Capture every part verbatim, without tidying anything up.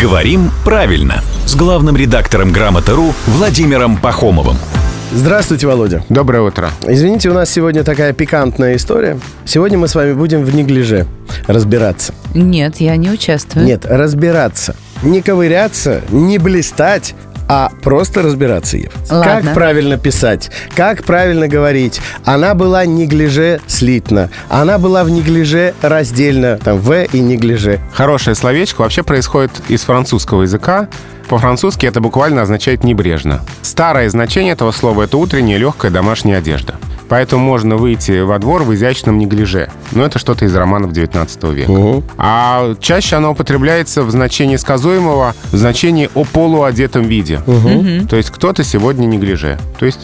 Говорим правильно с главным редактором Грамота.ру Владимиром Пахомовым. Здравствуйте, Володя. Доброе утро. Извините, у нас сегодня такая пикантная история. Сегодня мы с вами будем в неглиже разбираться. Нет, я не участвую. Нет, разбираться. Не ковыряться, не блистать, а просто разбираться, Ев. Ладно. Как правильно писать, как правильно говорить. Она была неглиже слитно, она была в неглиже раздельно, там, в и неглиже. Хорошее словечко вообще происходит из французского языка. По-французски это буквально означает «небрежно». Старое значение этого слова — это утренняя легкая домашняя одежда. Поэтому можно выйти во двор в изящном неглиже. Но это что-то из романов девятнадцатого века. Угу. А чаще оно употребляется в значении сказуемого, в значении о полуодетом виде. Угу. Угу. То есть кто-то сегодня неглиже, то есть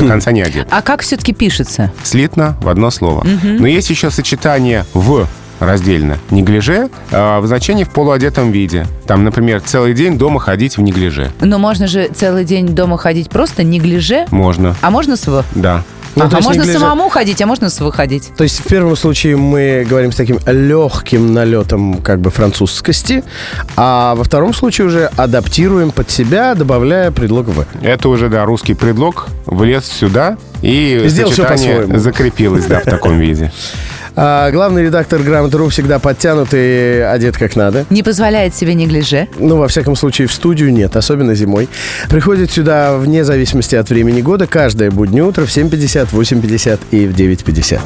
до конца не одет. А как все-таки пишется? Слитно, в одно слово. Угу. Но есть еще сочетание «в» раздельно неглиже э, в значении в полуодетом виде. Там, например, целый день дома ходить в неглиже. Но можно же целый день дома ходить просто неглиже? Можно. А можно с «в»? Да. Ну, а можно неглиже... самому ходить, а можно с выходить. То есть в первом случае мы говорим с таким легким налетом как бы французскости, а во втором случае уже адаптируем под себя, добавляя предлог «в». Это уже, да, русский предлог влез сюда, и сделал сочетание закрепилось, да, в таком виде. А главный редактор Грамота.ру всегда подтянут и одет как надо. Не позволяет себе неглиже. Ну, во всяком случае, в студию нет, особенно зимой. Приходит сюда вне зависимости от времени года каждое буднее утро в семь пятьдесят, восемь пятьдесят и в девять пятьдесят.